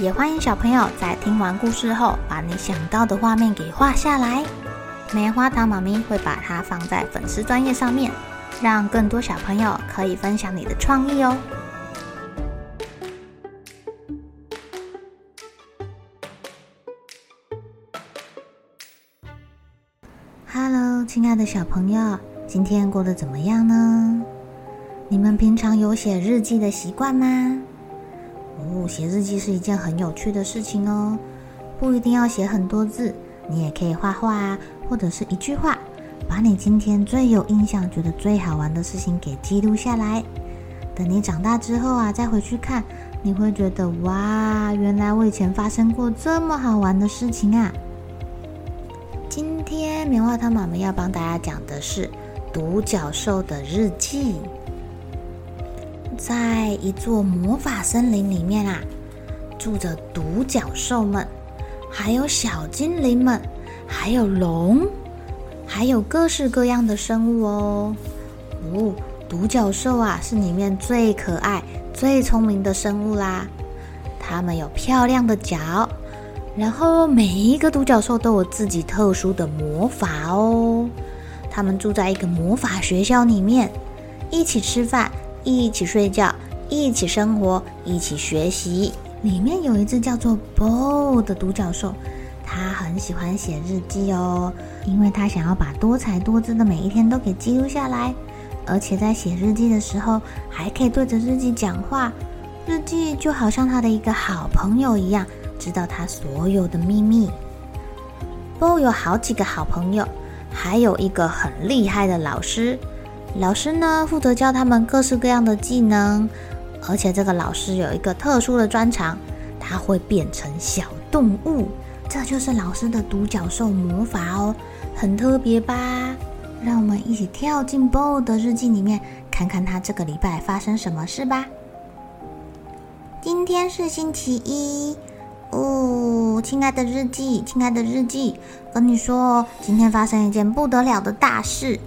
也欢迎小朋友在听完故事后把你想到的画面给画下来，棉花糖妈咪会把它放在粉丝专页上面，让更多小朋友可以分享你的创意哦。Hello， 亲爱的小朋友，今天过得怎么样呢？你们平常有写日记的习惯吗？写日记是一件很有趣的事情哦，不一定要写很多字，你也可以画画或者是一句话，把你今天最有印象、觉得最好玩的事情给记录下来。等你长大之后再回去看，你会觉得哇，原来我以前发生过这么好玩的事情啊！今天棉花糖妈妈要帮大家讲的是独角兽的日记。在一座魔法森林里面住着独角兽们，还有小精灵们，还有龙，还有各式各样的生物哦。独角兽是里面最可爱最聪明的生物啦，它们有漂亮的脚，然后每一个独角兽都有自己特殊的魔法哦。它们住在一个魔法学校里面，一起吃饭，一起睡觉，一起生活，一起学习。里面有一只叫做 Bow 的独角兽，他很喜欢写日记哦，因为他想要把多彩多姿的每一天都给记录下来，而且在写日记的时候还可以对着日记讲话，日记就好像他的一个好朋友一样，知道他所有的秘密。 Bow 有好几个好朋友，还有一个很厉害的老师，老师呢负责教他们各式各样的技能，而且这个老师有一个特殊的专长，他会变成小动物，这就是老师的独角兽魔法哦，很特别吧？让我们一起跳进 Bow 的日记里面，看看他这个礼拜发生什么事吧。今天是星期一哦，亲爱的日记，跟你说，今天发生一件不得了的大事，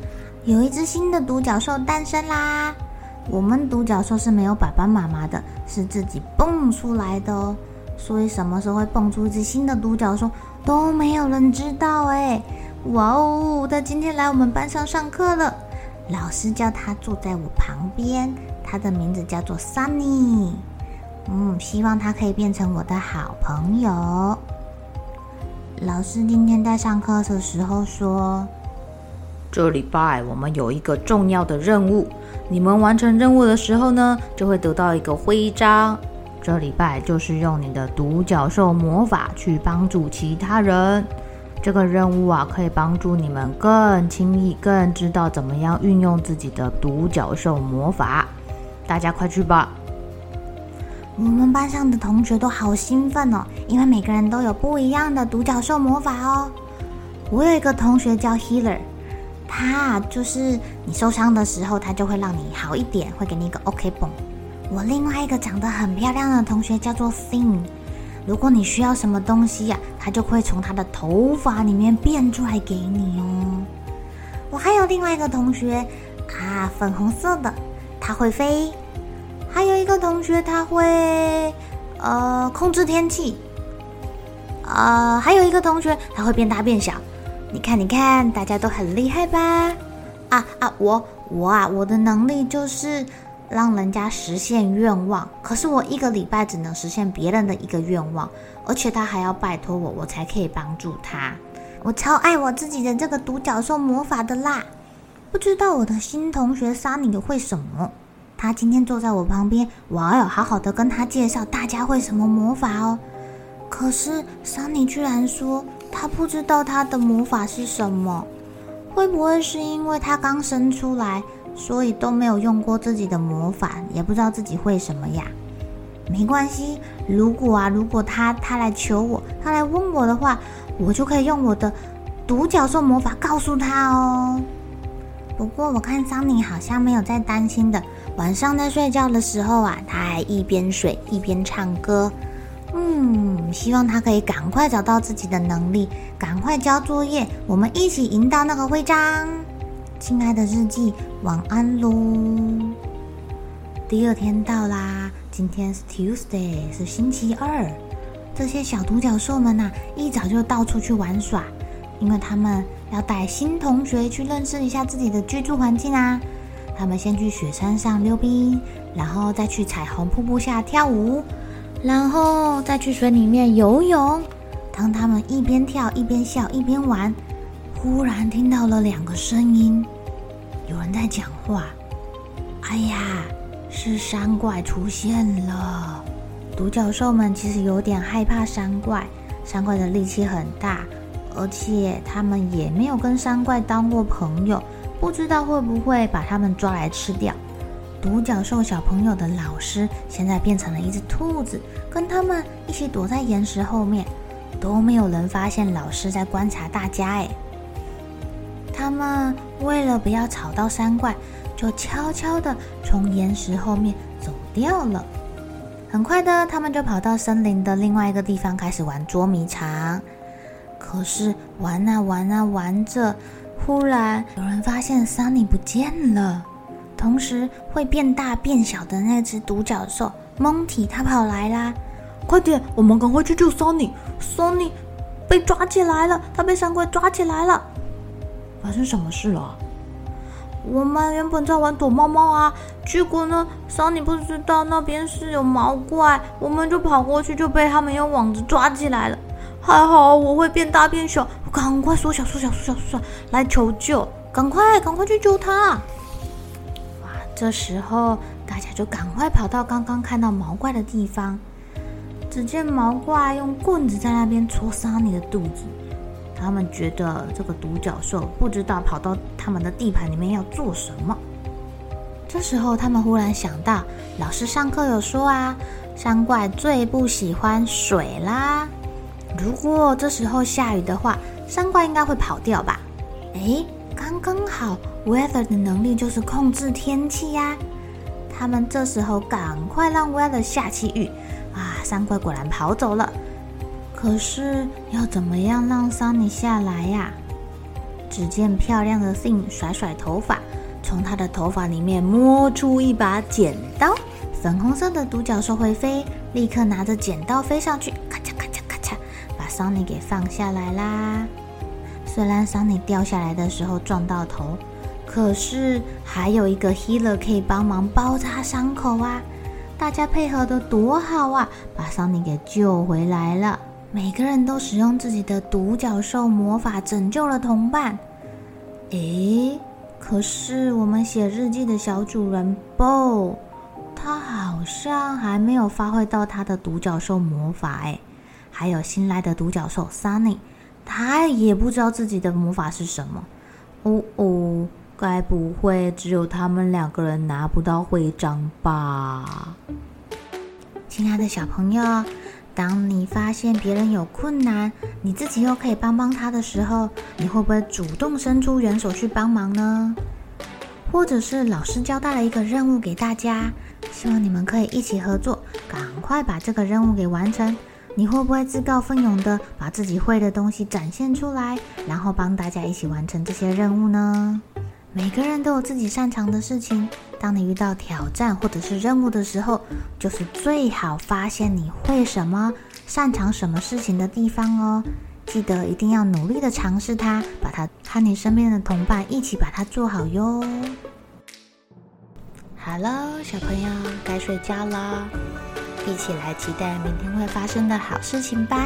有一只新的独角兽诞生啦！我们独角兽是没有爸爸妈妈的，是自己蹦出来的哦。所以什么时候会蹦出一只新的独角兽都没有人知道哎！哇哦，他今天来我们班上上课了，老师叫他坐在我旁边，他的名字叫做 Sunny。希望他可以变成我的好朋友。老师今天在上课的时候说，这礼拜我们有一个重要的任务，你们完成任务的时候呢，就会得到一个徽章。这礼拜就是用你的独角兽魔法去帮助其他人，这个任务可以帮助你们更轻易、更知道怎么样运用自己的独角兽魔法。大家快去吧！我们班上的同学都好兴奋哦，因为每个人都有不一样的独角兽魔法哦。我有一个同学叫 Healer，他就是你受伤的时候他就会让你好一点，会给你一个 OK 绷。我另外一个长得很漂亮的同学叫做 Thing， 如果你需要什么东西他就会从他的头发里面变出来给你哦。我还有另外一个同学粉红色的，他会飞。还有一个同学他会控制天气。还有一个同学他会变大变小。你看，大家都很厉害吧？我的能力就是让人家实现愿望，可是我一个礼拜只能实现别人的一个愿望，而且他还要拜托我，我才可以帮助他。我超爱我自己的这个独角兽魔法的啦！不知道我的新同学Sunny会什么？他今天坐在我旁边，我要好好的跟他介绍大家会什么魔法哦。可是Sunny居然说他不知道他的魔法是什么，会不会是因为他刚生出来，所以都没有用过自己的魔法，也不知道自己会什么呀？没关系，如果他来求我，他来问我的话，我就可以用我的独角兽魔法告诉他哦。不过我看Sunny好像没有在担心的，晚上在睡觉的时候啊，他还一边睡一边唱歌。希望他可以赶快找到自己的能力，赶快交作业，我们一起赢到那个徽章。亲爱的日记，晚安喽。第二天到啦，今天是 Tuesday， 是星期二。这些小独角兽们啊，一早就到处去玩耍，因为他们要带新同学去认识一下自己的居住环境啊。他们先去雪山上溜冰，然后再去彩虹瀑布下跳舞，然后再去水里面游泳。当他们一边跳一边笑一边玩，忽然听到了两个声音，有人在讲话。哎呀，是山怪出现了。独角兽们其实有点害怕山怪，山怪的力气很大，而且他们也没有跟山怪当过朋友，不知道会不会把他们抓来吃掉。独角兽小朋友的老师现在变成了一只兔子，跟他们一起躲在岩石后面，都没有人发现老师在观察大家。他们为了不要吵到山怪，就悄悄地从岩石后面走掉了。很快的，他们就跑到森林的另外一个地方开始玩捉迷藏。可是玩啊玩啊玩着，忽然有人发现Sunny不见了。同时会变大变小的那只独角兽蒙体，他跑来啦！快点，我们赶快去救Sunny！Sunny被抓起来了，他被山怪抓起来了。发生什么事了？我们原本在玩躲猫猫啊，结果呢，Sunny不知道那边是有毛怪，我们就跑过去，就被他们用网子抓起来了。还好我会变大变小，我赶快缩小来求救，赶快去救他！哇！这时候大家就赶快跑到刚刚看到毛怪的地方，只见毛怪用棍子在那边戳Sunny的肚子。他们觉得这个独角兽不知道跑到他们的地盘里面要做什么。这时候他们忽然想到，老师上课有说啊，山怪最不喜欢水啦。如果这时候下雨的话，山怪应该会跑掉吧？刚刚好 Weather 的能力就是控制天气呀。他们这时候赶快让 Weather 下起雨啊！山怪果然跑走了。可是要怎么样让 Sunny 下来呀？只见漂亮的 Thing 甩甩头发，从她的头发里面摸出一把剪刀。粉红色的独角兽会飞，立刻拿着剪刀飞上去，咔嚓咔嚓咔嚓，把 Sunny 给放下来啦。虽然 Sunny 掉下来的时候撞到头，可是还有一个 Healer 可以帮忙包扎伤口啊！大家配合的多好啊，把 Sunny 给救回来了。每个人都使用自己的独角兽魔法拯救了同伴。可是我们写日记的小主人 Bow， 他好像还没有发挥到他的独角兽魔法。还有新来的独角兽 Sunny， 他也不知道自己的魔法是什么。该不会只有他们两个人拿不到徽章吧？亲爱的小朋友，当你发现别人有困难，你自己又可以帮帮他的时候，你会不会主动伸出援手去帮忙呢？或者是老师交代了一个任务给大家，希望你们可以一起合作，赶快把这个任务给完成，你会不会自告奋勇的把自己会的东西展现出来，然后帮大家一起完成这些任务呢？每个人都有自己擅长的事情，当你遇到挑战或者是任务的时候，就是最好发现你会什么、擅长什么事情的地方哦。记得一定要努力的尝试它，把它和你身边的同伴一起把它做好哟。好了，小朋友该睡觉了，一起来期待明天会发生的好事情吧。